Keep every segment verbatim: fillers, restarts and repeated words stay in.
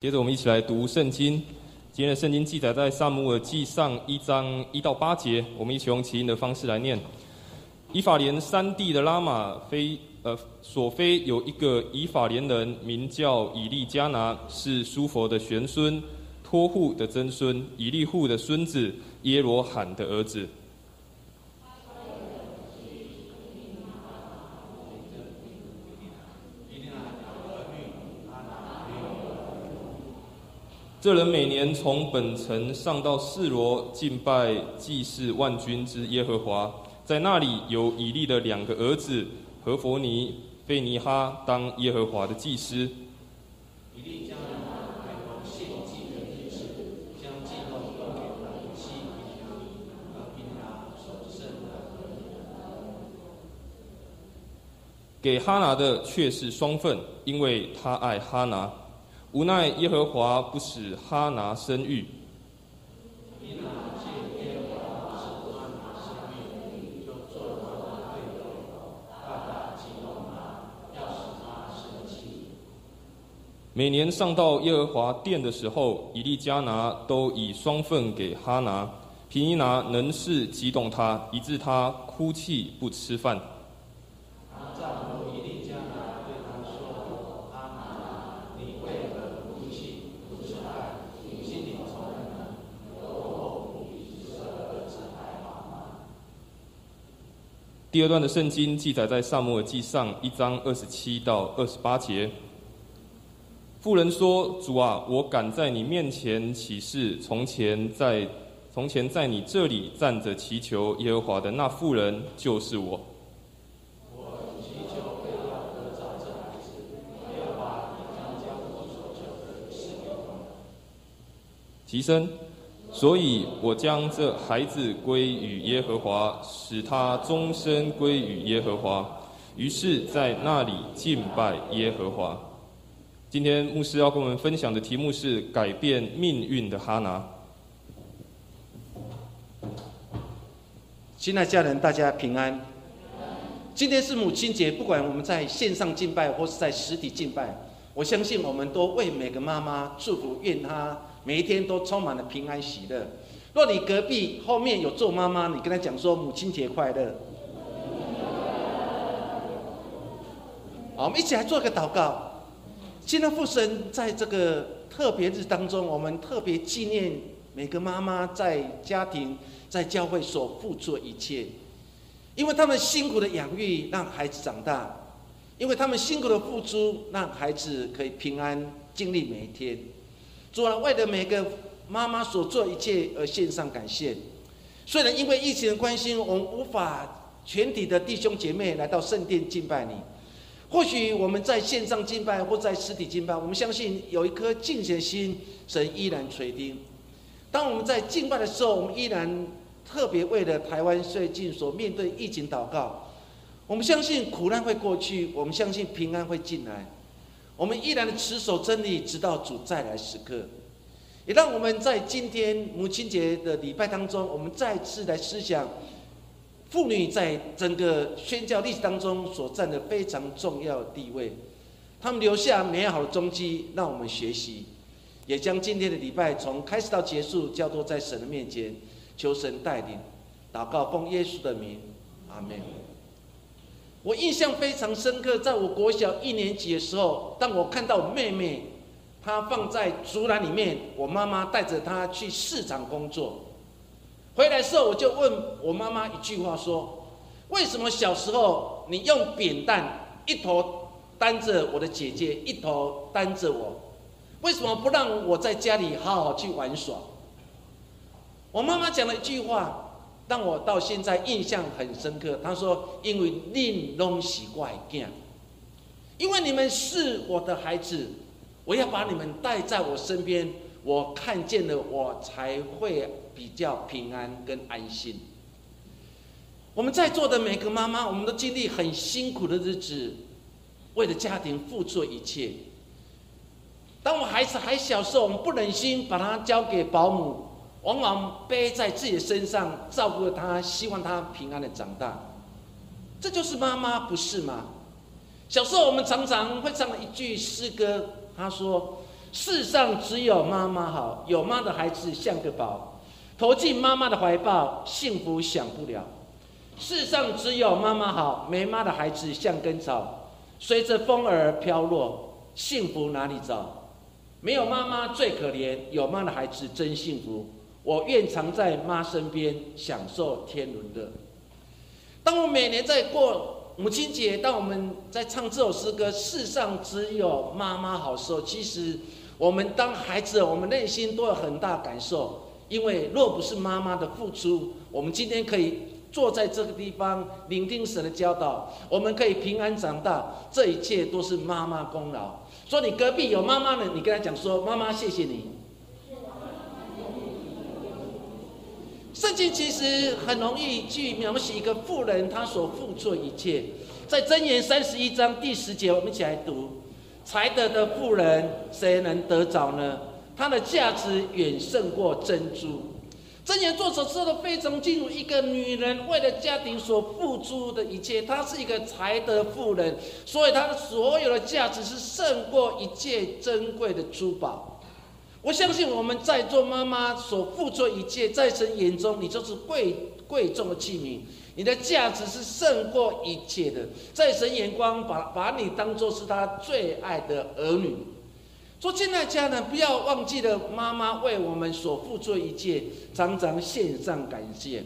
接着我们一起来读圣经。今天的圣经记载在撒母耳记上一章一到八节，我们一起用起音的方式来念。以法莲山地的拉玛非呃索非有一个以法莲人，名叫以利加拿，是苏佛的玄孙，托户的曾孙，以利户的孙子，耶罗罕的儿子。这人每年从本城上到示罗敬拜祭祀万军之耶和华，在那里有以利的两个儿子何弗尼、费尼哈当耶和华的祭司。以利将那白袍献祭的祭司，将祭肉交给他的妻以拿米，和并他所剩的和给哈拿的却是双份，因为他爱哈拿。无奈耶和华不使哈拿生育，就做了对头，大大激动他，要使他生气。每年上到耶和华殿的时候，以利加拿都以双份给哈拿，皮尼拿能是激动他，以致他哭泣不吃饭。第二段的圣经记载在撒母耳记上一章二十七到二十八节。妇人说：“主啊，我敢在你面前起誓，从前在从前在你这里站着祈求耶和华的那妇人就是我。”起身。所以我将这孩子归与耶和华，使他终身归与耶和华。于是在那里敬拜耶和华。今天牧师要跟我们分享的题目是改变命运的哈拿。亲爱家人，大家平安。今天是母亲节，不管我们在线上敬拜或是在实体敬拜，我相信我们都为每个妈妈祝福，愿她每一天都充满了平安喜乐。若你隔壁后面有做妈妈，你跟她讲说母亲节快乐。好，我们一起来做个祷告。亲爱的父神，在这个特别日当中，我们特别纪念每个妈妈在家庭、在教会所付出的一切，因为他们辛苦的养育让孩子长大，因为他们辛苦的付出让孩子可以平安经历每一天。主啊，为了每个妈妈所做一切而献上感谢。虽然因为疫情的关系，我们无法全体的弟兄姐妹来到圣殿敬拜你，或许我们在线上敬拜或在实体敬拜，我们相信有一颗敬虔心，神依然垂听。当我们在敬拜的时候，我们依然特别为了台湾最近所面对疫情祷告。我们相信苦难会过去，我们相信平安会进来，我们依然持守真理，直到主再来时刻。也让我们在今天母亲节的礼拜当中，我们再次来思想妇女在整个宣教历史当中所占的非常重要的地位，她们留下美好的踪迹，让我们学习，也将今天的礼拜从开始到结束交托在神的面前，求神带领。祷告奉耶稣的名，阿们。我印象非常深刻，在我国小一年级的时候，当我看到妹妹她放在竹篮里面，我妈妈带着她去市场工作，回来的时候我就问我妈妈一句话说：为什么小时候你用扁担一头担着我的姐姐，一头担着我，为什么不让我在家里好好去玩耍？我妈妈讲了一句话让我到现在印象很深刻，他说：因为你都是我的孩，因为你们是我的孩子，我要把你们带在我身边，我看见了我才会比较平安跟安心。我们在座的每个妈妈，我们都经历很辛苦的日子，为了家庭付出一切。当我孩子还小时候，我们不忍心把他交给保姆，往往背在自己的身上，照顾他，希望他平安的长大。这就是妈妈，不是吗？小时候我们常常会唱一句诗歌，他说：世上只有妈妈好，有妈的孩子像个宝，投进妈妈的怀抱，幸福享不了。世上只有妈妈好，没妈的孩子像根草，随着风儿飘落，幸福哪里找？没有妈妈最可怜，有妈的孩子真幸福。我愿常在妈身边，享受天伦乐。当我每年在过母亲节，当我们在唱这首诗歌《世上只有妈妈好》时候，其实我们当孩子，我们内心都有很大感受，因为若不是妈妈的付出，我们今天可以坐在这个地方聆听神的教导，我们可以平安长大，这一切都是妈妈功劳。说你隔壁有妈妈呢，你跟她讲说：“妈妈，谢谢你。”圣经其实很容易去描写一个妇人她所付出的一切，在箴言三十一章第十节，我们一起来读：“才德的妇人，谁能得着呢？她的价值远胜过珍珠。”箴言作者说的非常清楚，一个女人为了家庭所付出的一切，她是一个才德妇人，所以她的所有的价值是胜过一切珍贵的珠宝。我相信我们在座妈妈所付出的一切，在神眼中，你就是贵贵重的器皿，你的价值是胜过一切的，在神眼光把把你当作是他最爱的儿女。说亲爱的家人，不要忘记了妈妈为我们所付出的一切，常常献上感谢。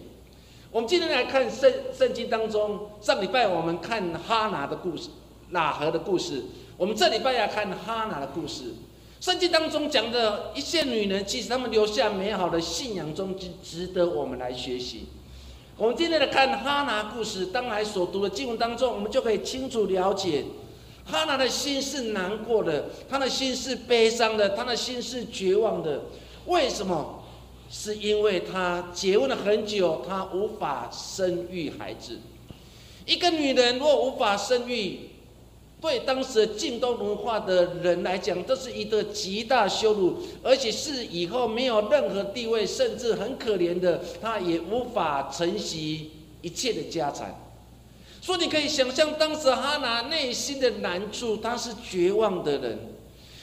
我们今天来看圣圣经当中，上礼拜我们看哈拿的故事，喇合的故事，我们这礼拜要看哈拿的故事。圣经当中讲的一些女人，其实她们留下美好的信仰中，值得我们来学习。我们今天来看哈拿故事，当来所读的经文当中，我们就可以清楚了解哈拿的心是难过的，他的心是悲伤的，他的心是绝望的。为什么？是因为他结婚了很久，他无法生育孩子。一个女人若无法生育，对当时近东文化的人来讲，这是一个极大羞辱，而且是以后没有任何地位，甚至很可怜的，她也无法承袭一切的家产。所以你可以想象当时哈拿内心的难处，他是绝望的人。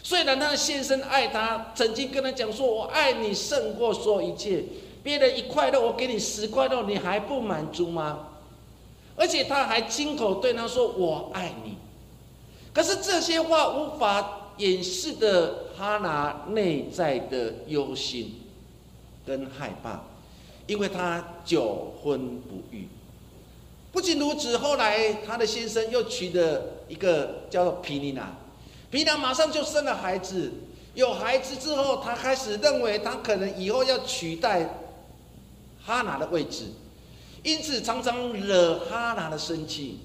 虽然他的先生爱他，曾经跟他讲说：“我爱你胜过所有一切。”别人一块肉，我给你十块肉，你还不满足吗？而且他还亲口对他说：“我爱你。”可是这些话无法掩饰的哈拿内在的忧心跟害怕，因为他久婚不育。不仅如此，后来他的先生又娶了一个叫做皮尼娜，皮尼娜马上就生了孩子。有孩子之后，他开始认为他可能以后要取代哈拿的位置，因此常常惹哈拿的生气。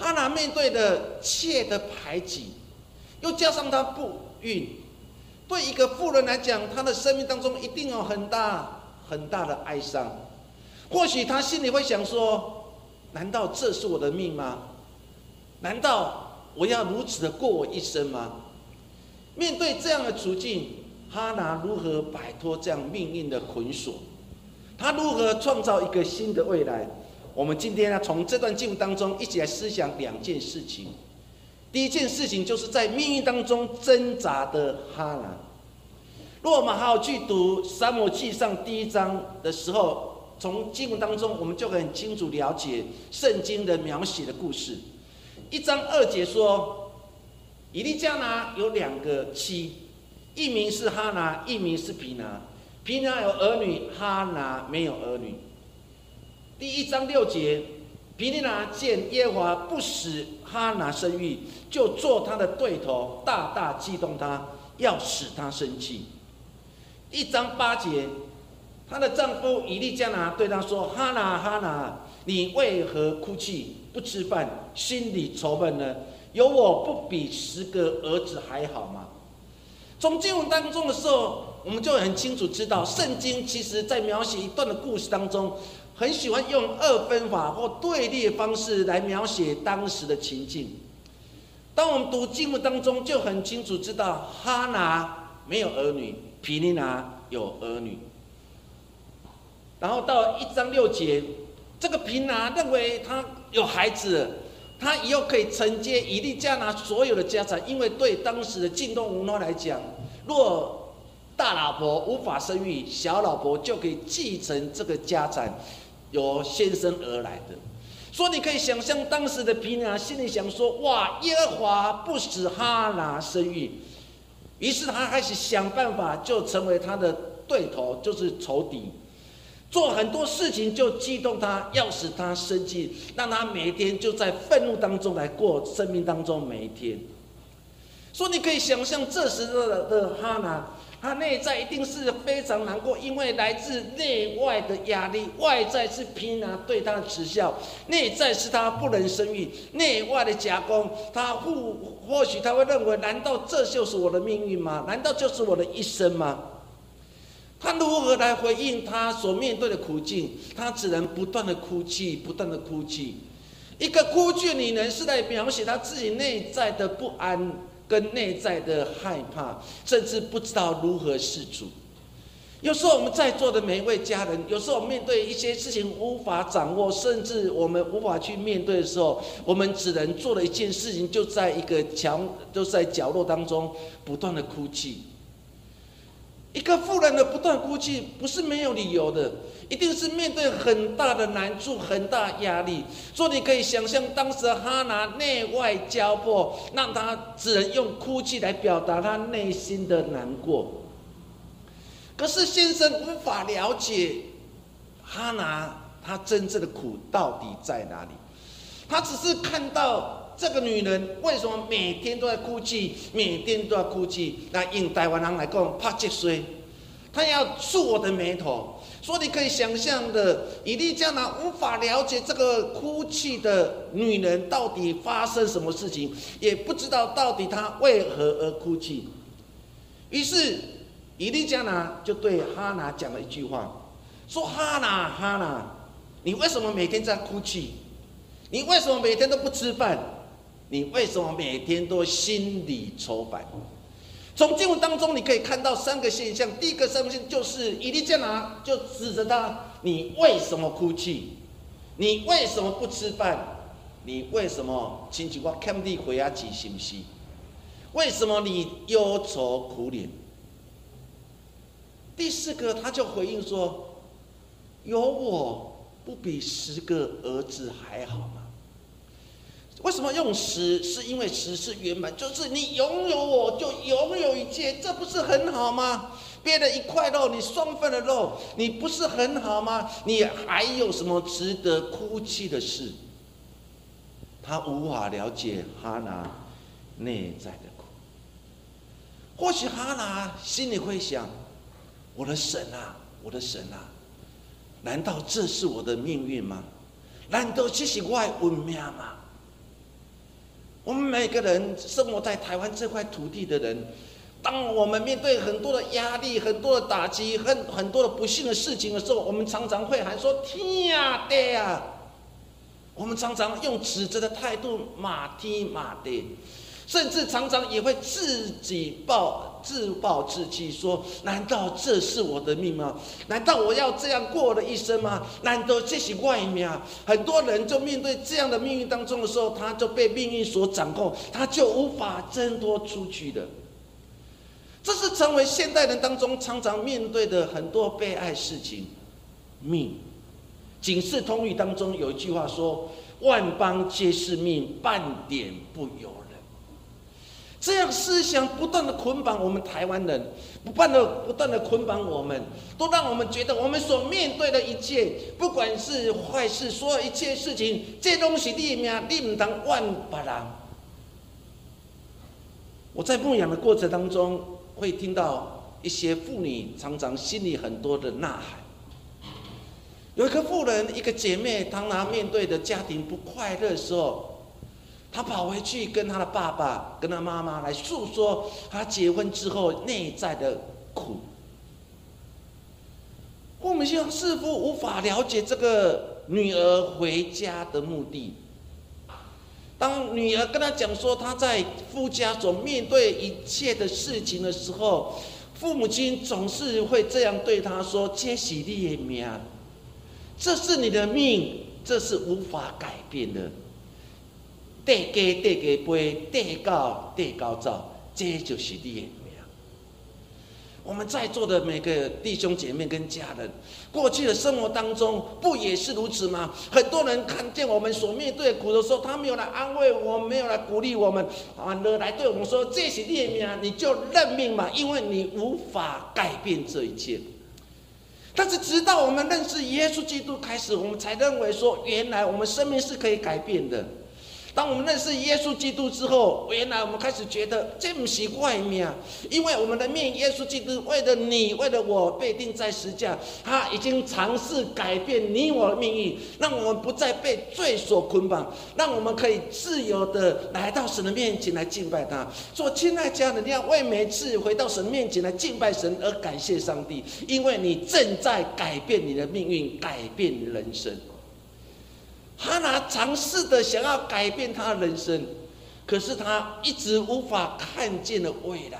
哈拿面对的妾的排挤，又加上她不孕，对一个妇人来讲，她的生命当中一定有很大很大的哀伤。或许他心里会想说：“难道这是我的命吗？难道我要如此的过我一生吗？”面对这样的处境，哈拿如何摆脱这样命运的捆锁？他如何创造一个新的未来？我们今天呢，从这段经文当中一起来思想两件事情。第一件事情就是在命运当中挣扎的哈拿。若我们好好去读《撒母耳记上》第一章的时候，从经文当中，我们就很清楚了解圣经的描写的故事。一章二节说，以利加拿有两个妻，一名是哈拿，一名是皮拿。皮拿有儿女，哈拿没有儿女。第一章六节，皮拿见耶和华不使哈拿生育，就做他的对头，大大激动他，要使他生气。一章八节，她的丈夫以利加拿对她说：“哈拿，哈拿，你为何哭泣不吃饭，心里愁闷呢？有我不比十个儿子还好吗？”从经文当中的时候，我们就很清楚知道，圣经其实在描写一段的故事当中，很喜欢用二分法或对立的方式来描写当时的情境。当我们读经文当中，就很清楚知道，哈拿没有儿女，毗尼拿有儿女。然后到一章六节，这个皮拿认为他有孩子了，他以后可以承接以利加拿所有的家产，因为对当时的近东文化来讲，若大老婆无法生育，小老婆就可以继承这个家产，由先生而来的。所以你可以想象，当时的皮拿心里想说：“哇，耶和华不使哈拿生育。”于是他开始想办法，就成为他的对头，就是仇敌。做很多事情就激动他，要使他生气，让他每天就在愤怒当中来过生命当中每一天。所以你可以想象，这时的的哈拿，他内在一定是非常难过，因为来自内外的压力，外在是皮拿对他的耻笑，内在是他不能生育，内外的夹攻，他或或许他会认为，难道这就是我的命运吗？难道就是我的一生吗？他如何来回应他所面对的苦境？他只能不断的哭泣，不断的哭泣。一个哭泣女人是在描写她自己内在的不安跟内在的害怕，甚至不知道如何是主。有时候我们在座的每一位家人，有时候我们面对一些事情无法掌握，甚至我们无法去面对的时候，我们只能做了一件事情，就在一个墙，就在角落当中不断的哭泣。一个妇人的不断哭泣不是没有理由的，一定是面对很大的难处、很大压力。所以你可以想象，当时哈拿内外交迫，让他只能用哭泣来表达他内心的难过。可是先生无法了解哈拿他真正的苦到底在哪里，他只是看到这个女人为什么每天都在哭泣，每天都在哭泣？那用台湾人来讲，拍脊髓，她要触我的眉头。所以你可以想象的，以利加拿无法了解这个哭泣的女人到底发生什么事情，也不知道到底她为何而哭泣。于是以利加拿就对哈拿讲了一句话，说：“哈拿，哈拿，你为什么每天在哭泣？你为什么每天都不吃饭？”你为什么每天都心里愁烦？从经文当中你可以看到三个现象。第一个现象就是以利加拿就指着他：你为什么哭泣？你为什么不吃饭？你为什么亲戚我看你回阿几是不是？为什么你忧愁苦脸？第四个他就回应说：有我不比十个儿子还好吗？为什么用十？是因为十是圆满，就是你拥有我就拥有一切，这不是很好吗？别人一块肉，你双份的肉，你不是很好吗？你还有什么值得哭泣的事？他无法了解哈拿内在的苦。或许哈拿心里会想：我的神啊，我的神啊，难道这是我的命运吗？难道这是我的运命吗？我们每个人生活在台湾这块土地的人，当我们面对很多的压力、很多的打击、很很多的不幸的事情的时候，我们常常会喊说：“天啊，地啊！”我们常常用指责的态度骂天骂地，甚至常常也会自己暴自暴自弃，说：“难道这是我的命吗？难道我要这样过我的一生吗？难道这是我的命啊？”很多人就面对这样的命运当中的时候，他就被命运所掌控，他就无法挣脱出去的。这是成为现代人当中常常面对的很多悲哀事情。命，《警世通谕》当中有一句话说：“万邦皆是命，半点不由人。”这样思想不断的捆绑我们台湾人，不断的不断的捆绑我们，都让我们觉得我们所面对的一切，不管是坏事，所有一切事情，这东西你命，你唔当怨别人。我在牧养的过程当中，会听到一些妇女常常心里很多的呐喊。有一个妇人，一个姐妹，当她面对的家庭不快乐的时候，他跑回去跟他的爸爸、跟他妈妈来诉说他结婚之后内在的苦。我们现在似乎无法了解这个女儿回家的目的。当女儿跟他讲说她在夫家所面对一切的事情的时候，父母亲总是会这样对她说：“这是你的命，这是你的命，这是无法改变的。”地家地家杯，地高地高照，这就是你的命。我们在座的每个弟兄姐妹跟家人，过去的生活当中不也是如此吗？很多人看见我们所面对的苦的时候，他没有来安慰我们，没有来鼓励我们，反而来对我们说：“这是你的命，你就认命吧，因为你无法改变这一切。”但是，直到我们认识耶稣基督开始，我们才认为说，原来我们生命是可以改变的。当我们认识耶稣基督之后，原来我们开始觉得这不是我的命，因为我们的命，耶稣基督为了你，为了我被钉在十字架，他已经尝试改变你我的命运，让我们不再被罪所捆绑，让我们可以自由的来到神的面前来敬拜他。所以，亲爱家人，你要为每次回到神面前来敬拜神而感谢上帝，因为你正在改变你的命运，改变你的人生。哈拿尝试的想要改变他的人生，可是他一直无法看见的未来，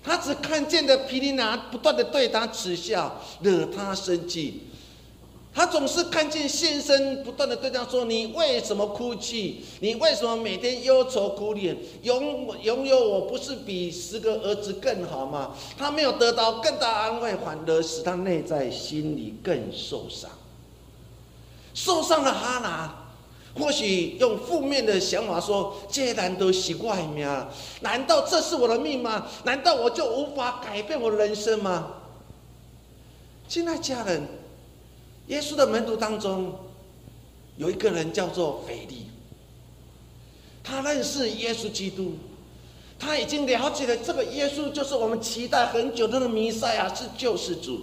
他只看见的毗尼拿不断的对他耻笑，惹他生气。他总是看见先生不断的对他说：“你为什么哭泣？你为什么每天忧愁苦脸？拥拥有我不是比十个儿子更好吗？”他没有得到更大安慰，反而使他内在心里更受伤。受伤的哈拿，或许用负面的想法说：“这难道是我的命？难道这是我的命吗？难道我就无法改变我的人生吗？”亲爱家人，耶稣的门徒当中有一个人叫做腓力，他认识耶稣基督，他已经了解了这个耶稣就是我们期待很久的弥赛亚，是救世主。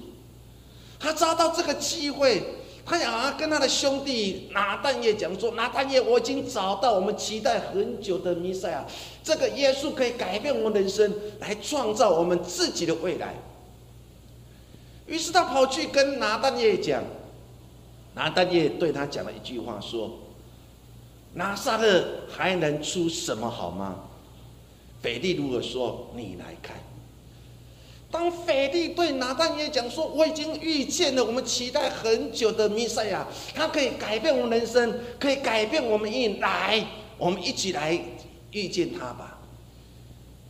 他抓到这个机会。他想要跟他的兄弟拿但业讲说：“拿但业，我已经找到我们期待很久的弥赛亚，这个耶稣可以改变我们人生，来创造我们自己的未来。”于是他跑去跟拿但业讲，拿但业对他讲了一句话说：“拿撒勒还能出什么好吗？”腓力如何说？你来看。当腓力对拿但业讲说：“我已经遇见了我们期待很久的弥赛亚，他可以改变我们人生，可以改变我们运，来，我们一起来遇见他吧。”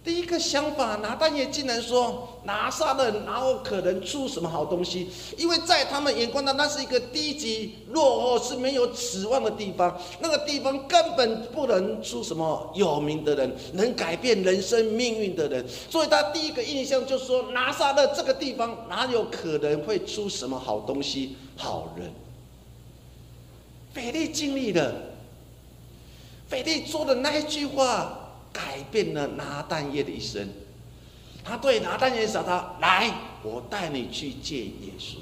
第一个想法，拿但业竟然说：“拿撒勒哪有可能出什么好东西？”因为在他们眼光当中，那是一个低级、落后、是没有指望的地方，那个地方根本不能出什么有名的人，能改变人生命运的人。所以他第一个印象就说：“拿撒勒这个地方哪有可能会出什么好东西、好人？”腓力经历了，腓力说的那一句话。改变了拿但业的一生，他对拿但业说：“他来，我带你去见耶稣。”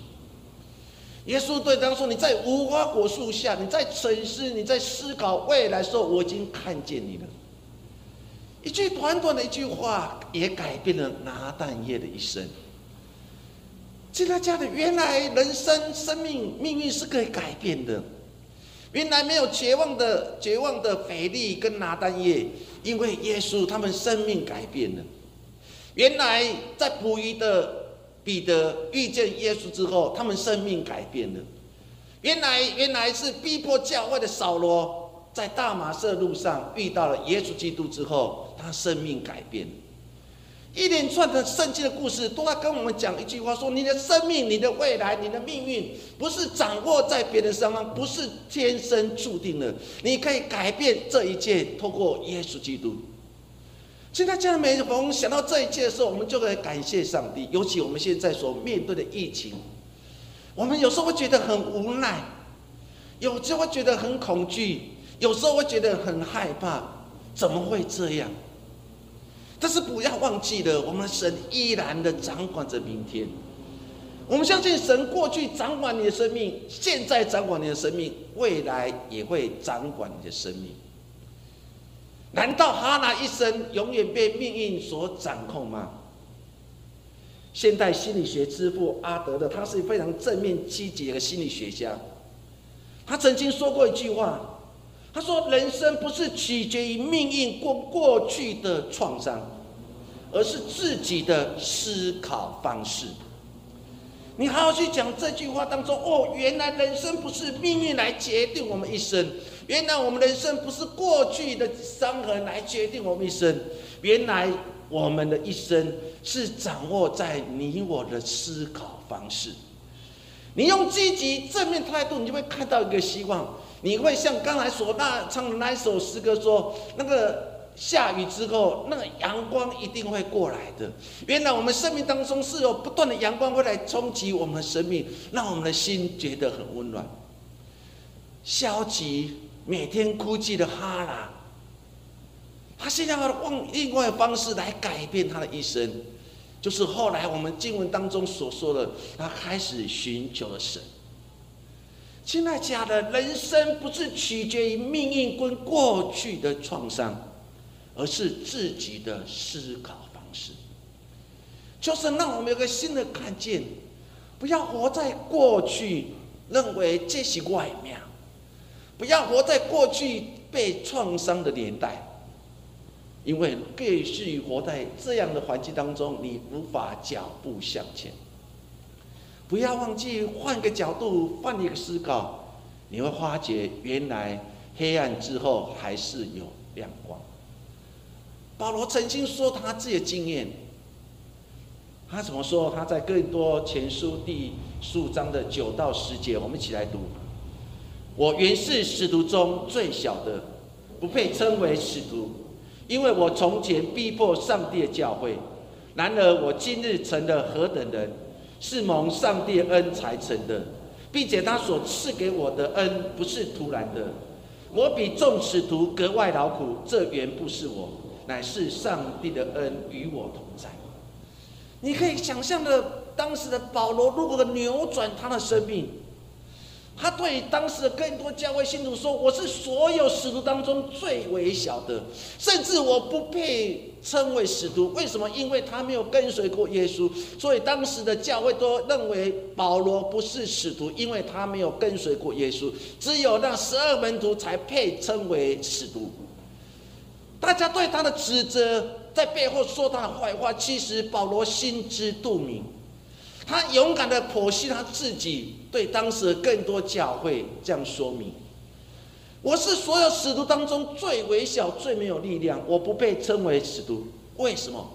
耶稣对他说：“你在无花果树下，你在沉思，你在思考未来的时候，我已经看见你了。”一句短短的一句话，也改变了拿但业的一生。现在家的原来人生、生命、命运是可以改变的。原来没有绝望的绝望的腓力跟拿但业，因为耶稣他们生命改变了。原来在捕鱼的彼得遇见耶稣之后，他们生命改变了。原来原来是逼迫教会的扫罗，在大马色路上遇到了耶稣基督之后，他生命改变了。一连串的圣经的故事都在跟我们讲一句话说：你的生命、你的未来、你的命运不是掌握在别人身上，不是天生注定的，你可以改变这一切，透过耶稣基督。现在，家人们，我们想到这一切的时候，我们就可以感谢上帝。尤其我们现在所面对的疫情，我们有时候会觉得很无奈，有时候会觉得很恐惧，有时候会觉得很害怕，怎么会这样？但是不要忘记了，我们神依然的掌管着明天。我们相信神过去掌管你的生命，现在掌管你的生命，未来也会掌管你的生命。难道哈拿一生永远被命运所掌控吗？现代心理学之父阿德勒，他是非常正面积极的心理学家。他曾经说过一句话。他说：“人生不是取决于命运过过去的创伤，而是自己的思考方式。”你好好去讲这句话当中，哦，原来人生不是命运来决定我们一生，原来我们人生不是过去的伤痕来决定我们一生，原来我们的一生是掌握在你我的思考方式。你用积极正面态度，你就会看到一个希望。你会像刚才所那唱的那一首诗歌说，那个下雨之后，那个阳光一定会过来的。原来我们生命当中是有不断的阳光会来冲击我们的生命，让我们的心觉得很温暖。消极每天哭泣的哈拉，他现在要用另外的方式来改变他的一生，就是后来我们经文当中所说的，他开始寻求了神。亲爱家的人生不是取决于命运跟过去的创伤，而是自己的思考方式。就是让我们有个新的看见，不要活在过去，认为这是外面，不要活在过去被创伤的年代。因为继续活在这样的环境当中，你无法脚步向前。不要忘记换个角度，换一个思考，你会发觉原来黑暗之后还是有亮光。保罗曾经说他自己的经验，他怎么说？他在哥林多前书第十五章的九到十节，我们一起来读：我原是使徒中最小的，不配称为使徒，因为我从前逼迫上帝的教会，然而我今日成了何等人，是蒙上帝恩才成的，并且他所赐给我的恩不是突然的。我比众使徒格外劳苦，这原不是我，乃是上帝的恩与我同在。你可以想象的，当时的保罗如何扭转他的生命。他对当时的更多教会信徒说：“我是所有使徒当中最微小的，甚至我不配称为使徒。为什么？因为他没有跟随过耶稣，所以当时的教会都认为保罗不是使徒，因为他没有跟随过耶稣。只有那十二门徒才配称为使徒。大家对他的指责，在背后说他的坏话，其实保罗心知肚明。”他勇敢的剖析他自己，对当时更多教会这样说明：我是所有使徒当中最微小、最没有力量，我不被称为使徒。为什么？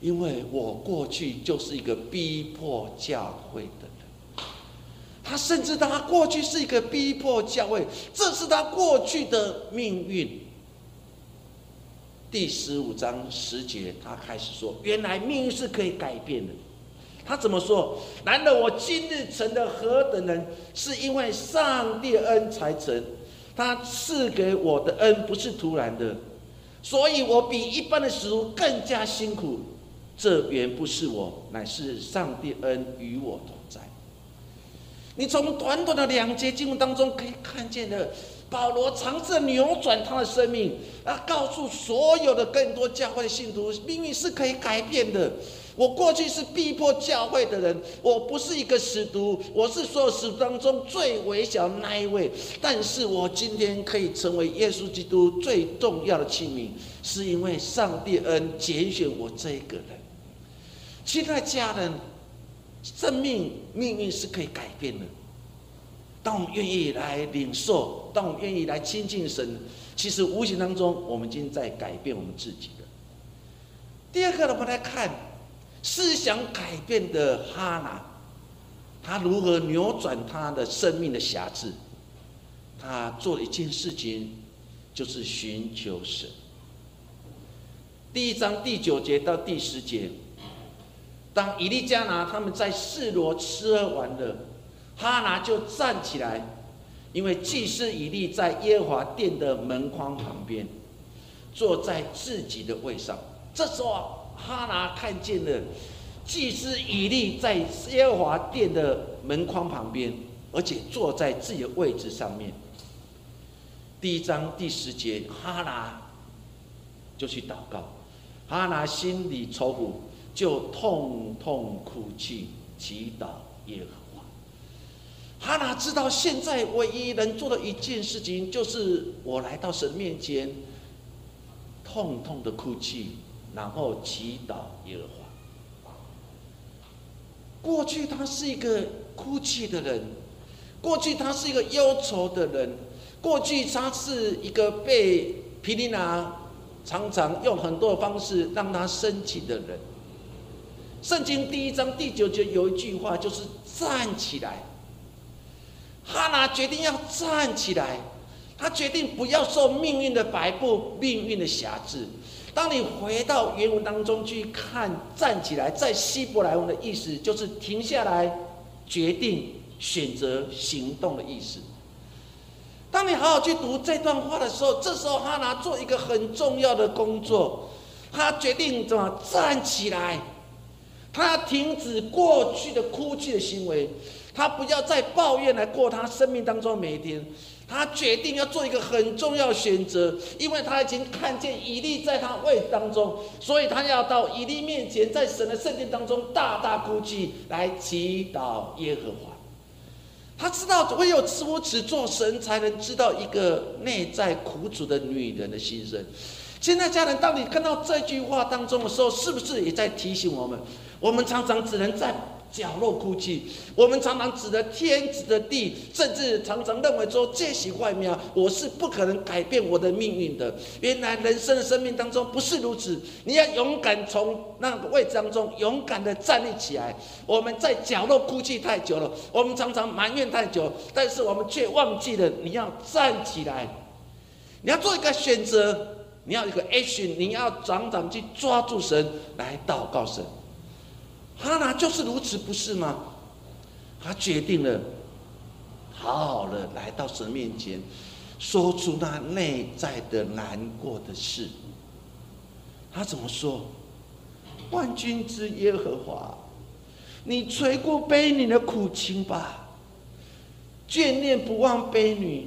因为我过去就是一个逼迫教会的人。他甚至他过去是一个逼迫教会，这是他过去的命运。第十五章十节，他开始说：原来命运是可以改变的。他怎么说？难道我今日成了何等人，是因为上帝恩才成，他赐给我的恩不是突然的，所以我比一般的使徒更加辛苦，这原不是我，乃是上帝恩与我同在。你从短短的两节经文当中可以看见的，保罗尝试扭转他的生命，他告诉所有的更多教会的信徒，命运是可以改变的。我过去是逼迫教会的人，我不是一个使徒，我是所有使徒当中最微小那一位。但是我今天可以成为耶稣基督最重要的器皿，是因为上帝恩拣选我这一个人。亲爱的家人，生命命运是可以改变的。当我们愿意来领受，当我们愿意来亲近神，其实无形当中我们已经在改变我们自己了。第二个，我们来看思想改变的哈拿，他如何扭转他的生命的瑕疵？他做了一件事情，就是寻求神。第一章第九节到第十节，当以利加拿他们在示罗吃喝玩乐，哈拿就站起来，因为祭司以利在耶和华殿的门框旁边，坐在自己的位上。这时候啊，哈拿看见了祭司以利在耶和华殿的门框旁边，而且坐在自己的位置上面。第一章第十节，哈拿就去祷告，哈拿心里愁苦，就痛痛哭泣，祈祷耶和华。哈拿知道现在唯一能做的一件事情，就是我来到神面前，痛痛的哭泣，然后祈祷耶和华。过去他是一个哭泣的人，过去他是一个忧愁的人，过去他是一个被毗尼拿常常用很多方式让他升起的人。圣经第一章第九节有一句话，就是站起来。哈拿决定要站起来，他决定不要受命运的摆布、命运的辖制。当你回到原文当中去看，站起来在希伯来文的意思就是停下来、决定、选择、行动的意思。当你好好去读这段话的时候，这时候哈拿做一个很重要的工作，他决定怎么站起来，他停止过去的哭泣的行为，他不要再抱怨来过他生命当中每一天。他决定要做一个很重要的选择，因为他已经看见以利在他位当中，所以他要到以利面前，在神的圣殿当中大大哭泣，来祈祷耶和华。他知道唯有如此做，神才能知道一个内在苦楚的女人的心声。现在家人，当你看到这句话当中的时候，是不是也在提醒我们，我们常常只能在角落哭泣，我们常常指着天指着地，甚至常常认为说这些外面我是不可能改变我的命运的。原来人生的生命当中不是如此，你要勇敢从那个位置当中勇敢的站立起来。我们在角落哭泣太久了，我们常常埋怨太久，但是我们却忘记了你要站起来，你要做一个选择，你要一个 action， 你要常常去抓住神来祷告神。哈拿就是如此，不是吗？他决定了，好好的来到神面前，说出那内在的难过的事。他怎么说？万军之耶和华，你垂顾悲女的苦情吧，眷念不忘悲女，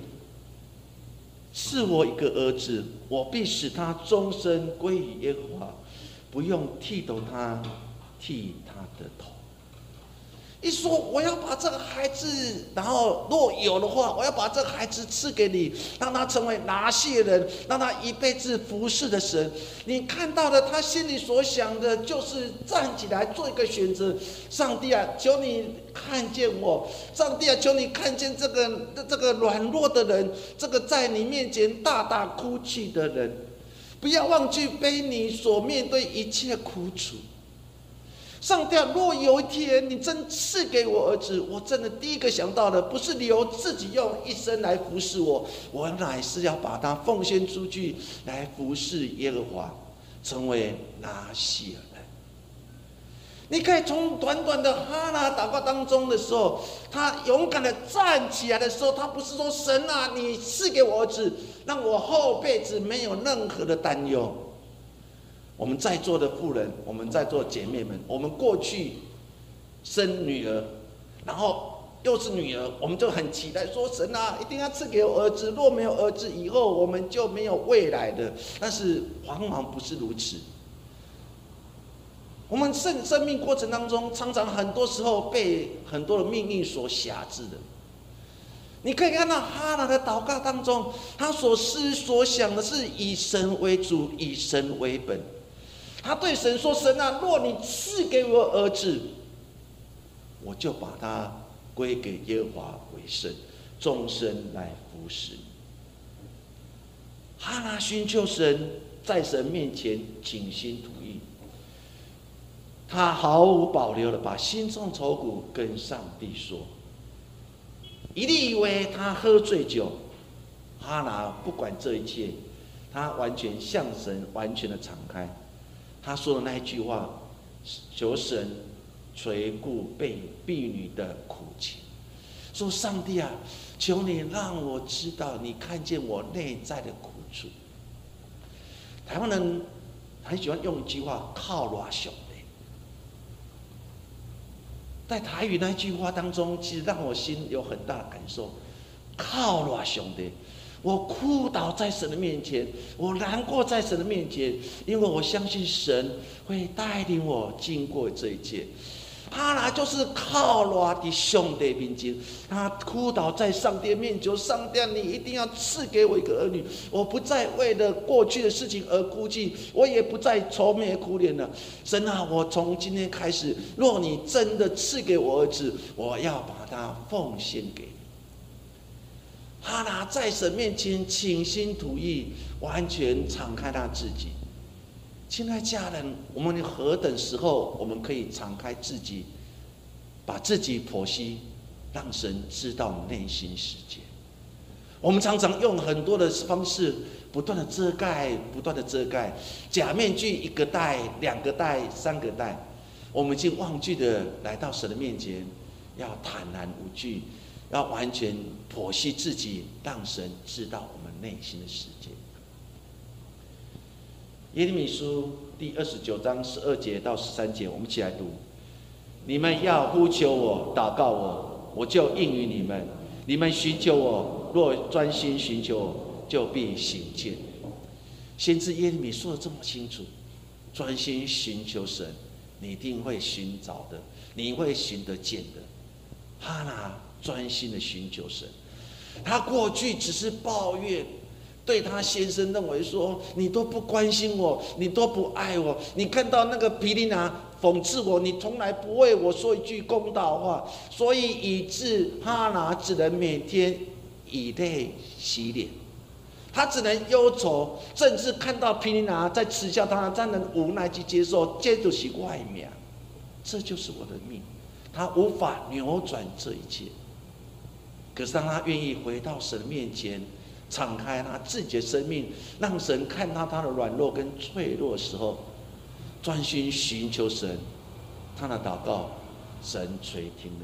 赐我一个儿子，我必使他终身归于耶和华，不用剃头他。剃他的头，一说我要把这个孩子，然后若有的话，我要把这个孩子赐给你，让他成为拿细人，让他一辈子服侍的神。你看到的，他心里所想的就是站起来做一个选择。上帝啊，求你看见我！上帝啊，求你看见这个这个软弱的人，这个在你面前大大哭泣的人，不要忘记背你所面对一切苦楚。上帝，若有一天你真赐给我儿子，我真的第一个想到的不是留自己用一生来服侍我，我乃是要把它奉献出去来服侍耶和华，成为拿细耳人。你可以从短短的哈拿祷告当中的时候，他勇敢的站起来的时候，他不是说神啊，你赐给我儿子，让我后辈子没有任何的担忧。我们在座的妇人，我们在座姐妹们，我们过去生女儿，然后又是女儿，我们就很期待说神啊，一定要赐给我儿子，若没有儿子，以后我们就没有未来的。但是往往不是如此。我们生生命过程当中，常常很多时候被很多的命运所辖制的。你可以看到哈拿的祷告当中，他所思所想的是以神为主，以神为本。他对神说：“神啊，若你赐给我儿子，我就把他归给耶和华为圣，终身来服侍。”哈拿寻求神，在神面前倾心吐意，他毫无保留的把心中愁苦跟上帝说。以利以为他喝醉酒，哈拿不管这一切，他完全向神完全的敞开。他说的那一句话，求神垂顾婢女的苦情，说上帝啊，求你让我知道你看见我内在的苦楚。台湾人很喜欢用一句话靠拉小妹，在台语那句话当中，其实让我心有很大的感受，靠拉小妹。我哭倒在神的面前，我难过在神的面前，因为我相信神会带领我经过这一切。他呢就是靠罗的兄弟面前，他哭倒在上帝面前，上帝，你一定要赐给我一个儿女，我不再为了过去的事情而哭泣，我也不再愁眉苦脸了。神啊，我从今天开始，若你真的赐给我儿子，我要把他奉献给你。哈拿在神面前倾心吐意，完全敞开他自己。亲爱家人，我们何等时候我们可以敞开自己，把自己剖析，让神知道内心世界。我们常常用很多的方式不断的遮盖，不断的遮盖，假面具一个戴，两个戴，三个戴，我们已经忘记的来到神的面前，要坦然无惧，要完全剖析自己，让神知道我们内心的世界。耶利米书第二十九章十二节到十三节，我们一起来读：你们要呼求我，祷告我，我就应允你们；你们寻求我，若专心寻求我，就必行见。先知耶利米说得这么清楚，专心寻求神，你一定会寻找的，你会寻得见的。哈拿专心的寻求神，他过去只是抱怨，对他先生认为说，你都不关心我，你都不爱我，你看到那个毗利拿讽刺我，你从来不为我说一句公道话，所以以致哈拿只能每天以泪洗脸，他只能忧愁，甚至看到毗利拿在耻笑他，他能无奈去接受，这就是我的命，这就是我的命，他无法扭转这一切。可是当他愿意回到神面前，敞开他自己的生命，让神看到他的软弱跟脆弱的时候，专心寻求神，他的祷告神垂听了。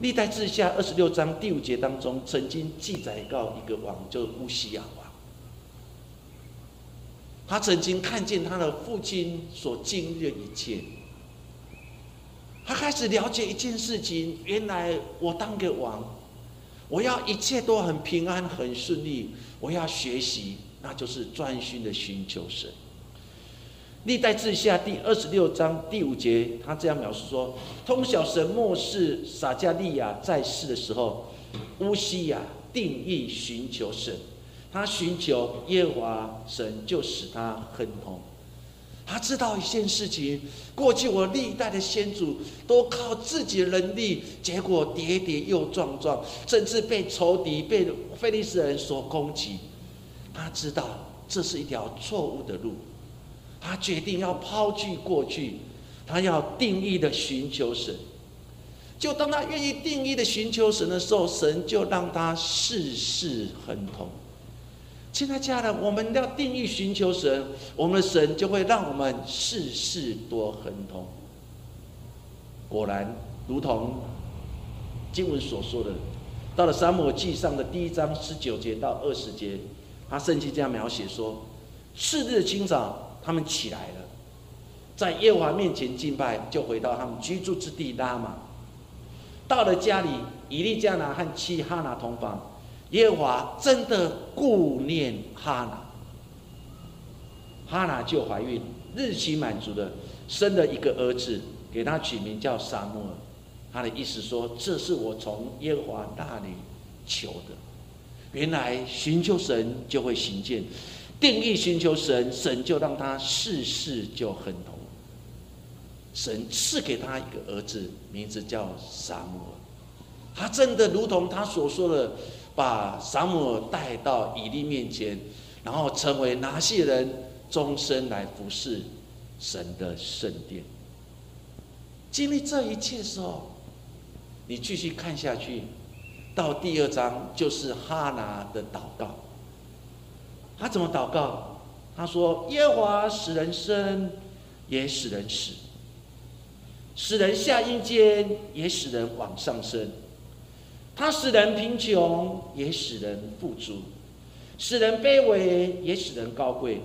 历代志下二十六章第五节当中曾经记载到一个王，就是乌西亚王，他曾经看见他的父亲所经历的一切，他开始了解一件事情，原来我当个王，我要一切都很平安很顺利，我要学习，那就是专心的寻求神。历代志下第二十六章第五节他这样描述说，通晓神末世撒迦利亚在世的时候，乌西亚定义寻求神，他寻求耶和华神，就使他亨通。他知道一件事情，过去我历代的先祖都靠自己的能力，结果跌跌又撞撞，甚至被仇敌、被非利士人所攻击。他知道这是一条错误的路，他决定要抛弃过去，他要定义的寻求神。就当他愿意定义的寻求神的时候，神就让他事事亨通。亲爱家人，我们要定义寻求神，我们的神就会让我们事事多亨通。果然，如同经文所说的，到了撒母耳记上的第一章十九节到二十节，他圣经这样描写说：次日清早，他们起来了，在耶和华面前敬拜，就回到他们居住之地拉玛。到了家里，以利加拿和妻哈拿同房。耶和华真的顾念哈拿，哈拿就怀孕，日期满足了，生了一个儿子，给他取名叫撒母耳。他的意思说，这是我从耶和华那里求的。原来寻求神就会行见，定义寻求神，神就让他事事就亨通。神赐给他一个儿子，名字叫撒母耳。他真的如同他所说的，把撒母耳带到以利面前，然后成为拿细人，终身来服侍神的圣殿。经历这一切的时候，你继续看下去，到第二章就是哈拿的祷告。他怎么祷告？他说：“耶和华使人生，也使人死；使人下阴间，也使人往上升。”他使人贫穷，也使人富足；使人卑微，也使人高贵。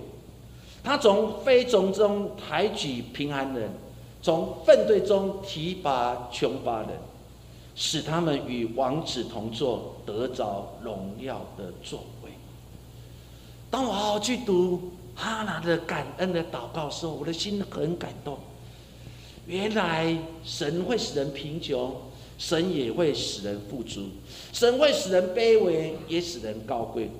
他从非种中抬举贫寒人，从粪堆中提拔穷乏人，使他们与王子同坐，得着荣耀的座位。当我好好去读哈拿的感恩的祷告的时候，我的心很感动。原来神会使人贫穷，神也会使人富足，神会使人卑微，也使人高贵。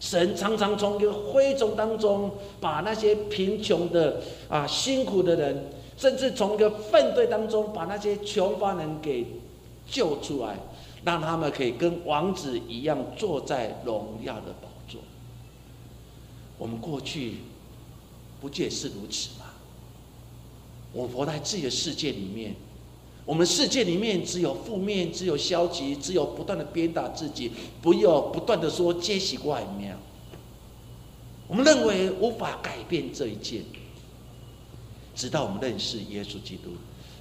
神常常从一个灰尘当中，把那些贫穷的啊辛苦的人，甚至从一个粪堆当中，把那些穷乏人给救出来，让他们可以跟王子一样坐在荣耀的宝座。我们过去不就也是如此吗？我们活在自己的世界里面，我们世界里面只有负面，只有消极，只有不断的鞭打自己，不有不断的说皆是我的命。我们认为无法改变这一切，直到我们认识耶稣基督，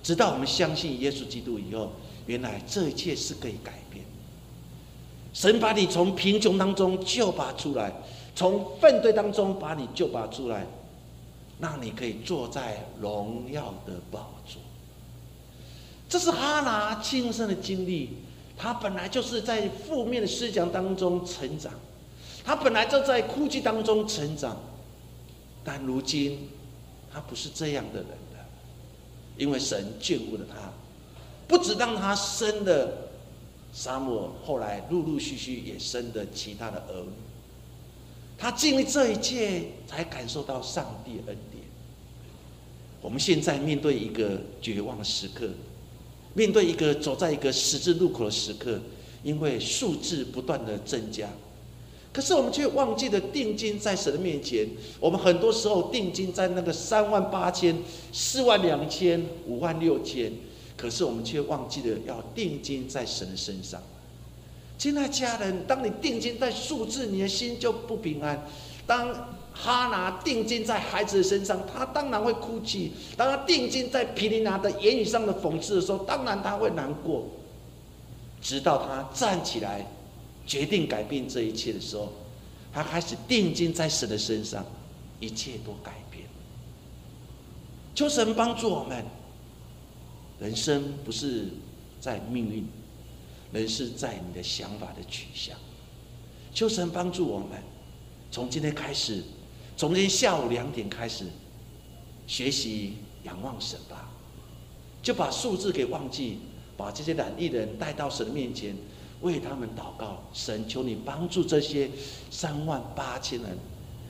直到我们相信耶稣基督以后，原来这一切是可以改变。神把你从贫穷当中救拔出来，从粪堆当中把你救拔出来，让你可以坐在荣耀的宝座。这是哈拿亲身的经历，他本来就是在负面的思想当中成长，他本来就在哭泣当中成长，但如今他不是这样的人了，因为神眷顾了他，不止让他生了撒母耳，后来陆陆续续也生了其他的儿女。他经历这一切，才感受到上帝恩典。我们现在面对一个绝望的时刻，面对一个走在一个十字路口的时刻，因为数字不断的增加，可是我们却忘记了定睛在神的面前。我们很多时候定睛在那个三万八千、四万两千、五万六千，可是我们却忘记了要定睛在神的身上。亲爱家人，当你定睛在数字，你的心就不平安。当哈拿定睛在孩子的身上，他当然会哭泣；当他定睛在毗尼拿的言语上的讽刺的时候，当然他会难过。直到他站起来，决定改变这一切的时候，他开始定睛在神的身上，一切都改变。求神帮助我们，人生不是在命运，人是在你的想法的取向。求神帮助我们，从今天开始，从今天下午两点开始，学习仰望神吧，就把数字给忘记，把这些染疫人带到神的面前，为他们祷告。神，求你帮助这些三万八千人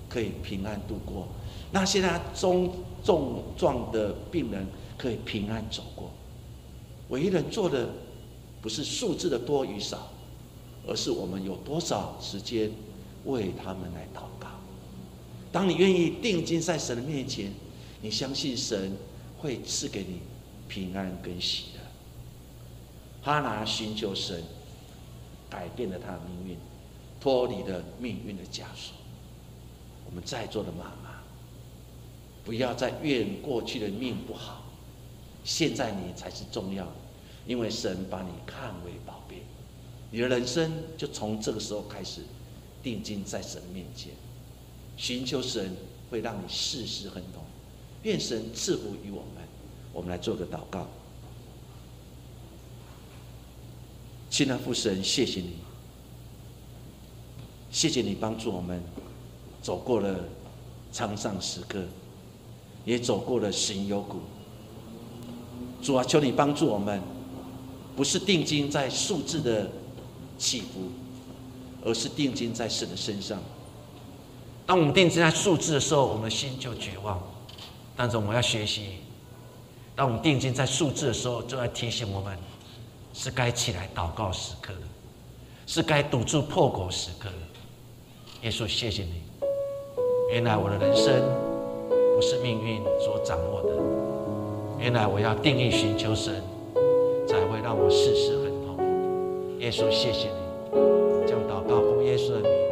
可以平安度过，那些他中重状的病人可以平安走过。唯一人做的，不是数字的多与少，而是我们有多少时间为他们来祷告。当你愿意定睛在神的面前，你相信神会赐给你平安跟喜乐。哈拿寻求神，改变了他的命运，脱离了命运的枷锁。我们在座的妈妈，不要再怨过去的命不好，现在你才是重要的，因为神把你看为宝贝。你的人生就从这个时候开始，定睛在神面前，寻求神，会让你事事亨通。愿神赐福于我们。我们来做个祷告。亲爱的父神，谢谢你，谢谢你帮助我们走过了沧桑时刻，也走过了神幽谷。主啊，求你帮助我们，不是定睛在数字的起伏，而是定睛在神的身上。当我们定睛在数字的时候，我们的心就绝望。但是我们要学习，当我们定睛在数字的时候，就要提醒我们，是该起来祷告时刻了，是该堵住破口时刻了。耶稣，谢谢你，原来我的人生不是命运所掌握的，原来我要定义寻求神，才会让我事事亨通。耶稣，谢谢你，这样祷告，奉耶稣的名。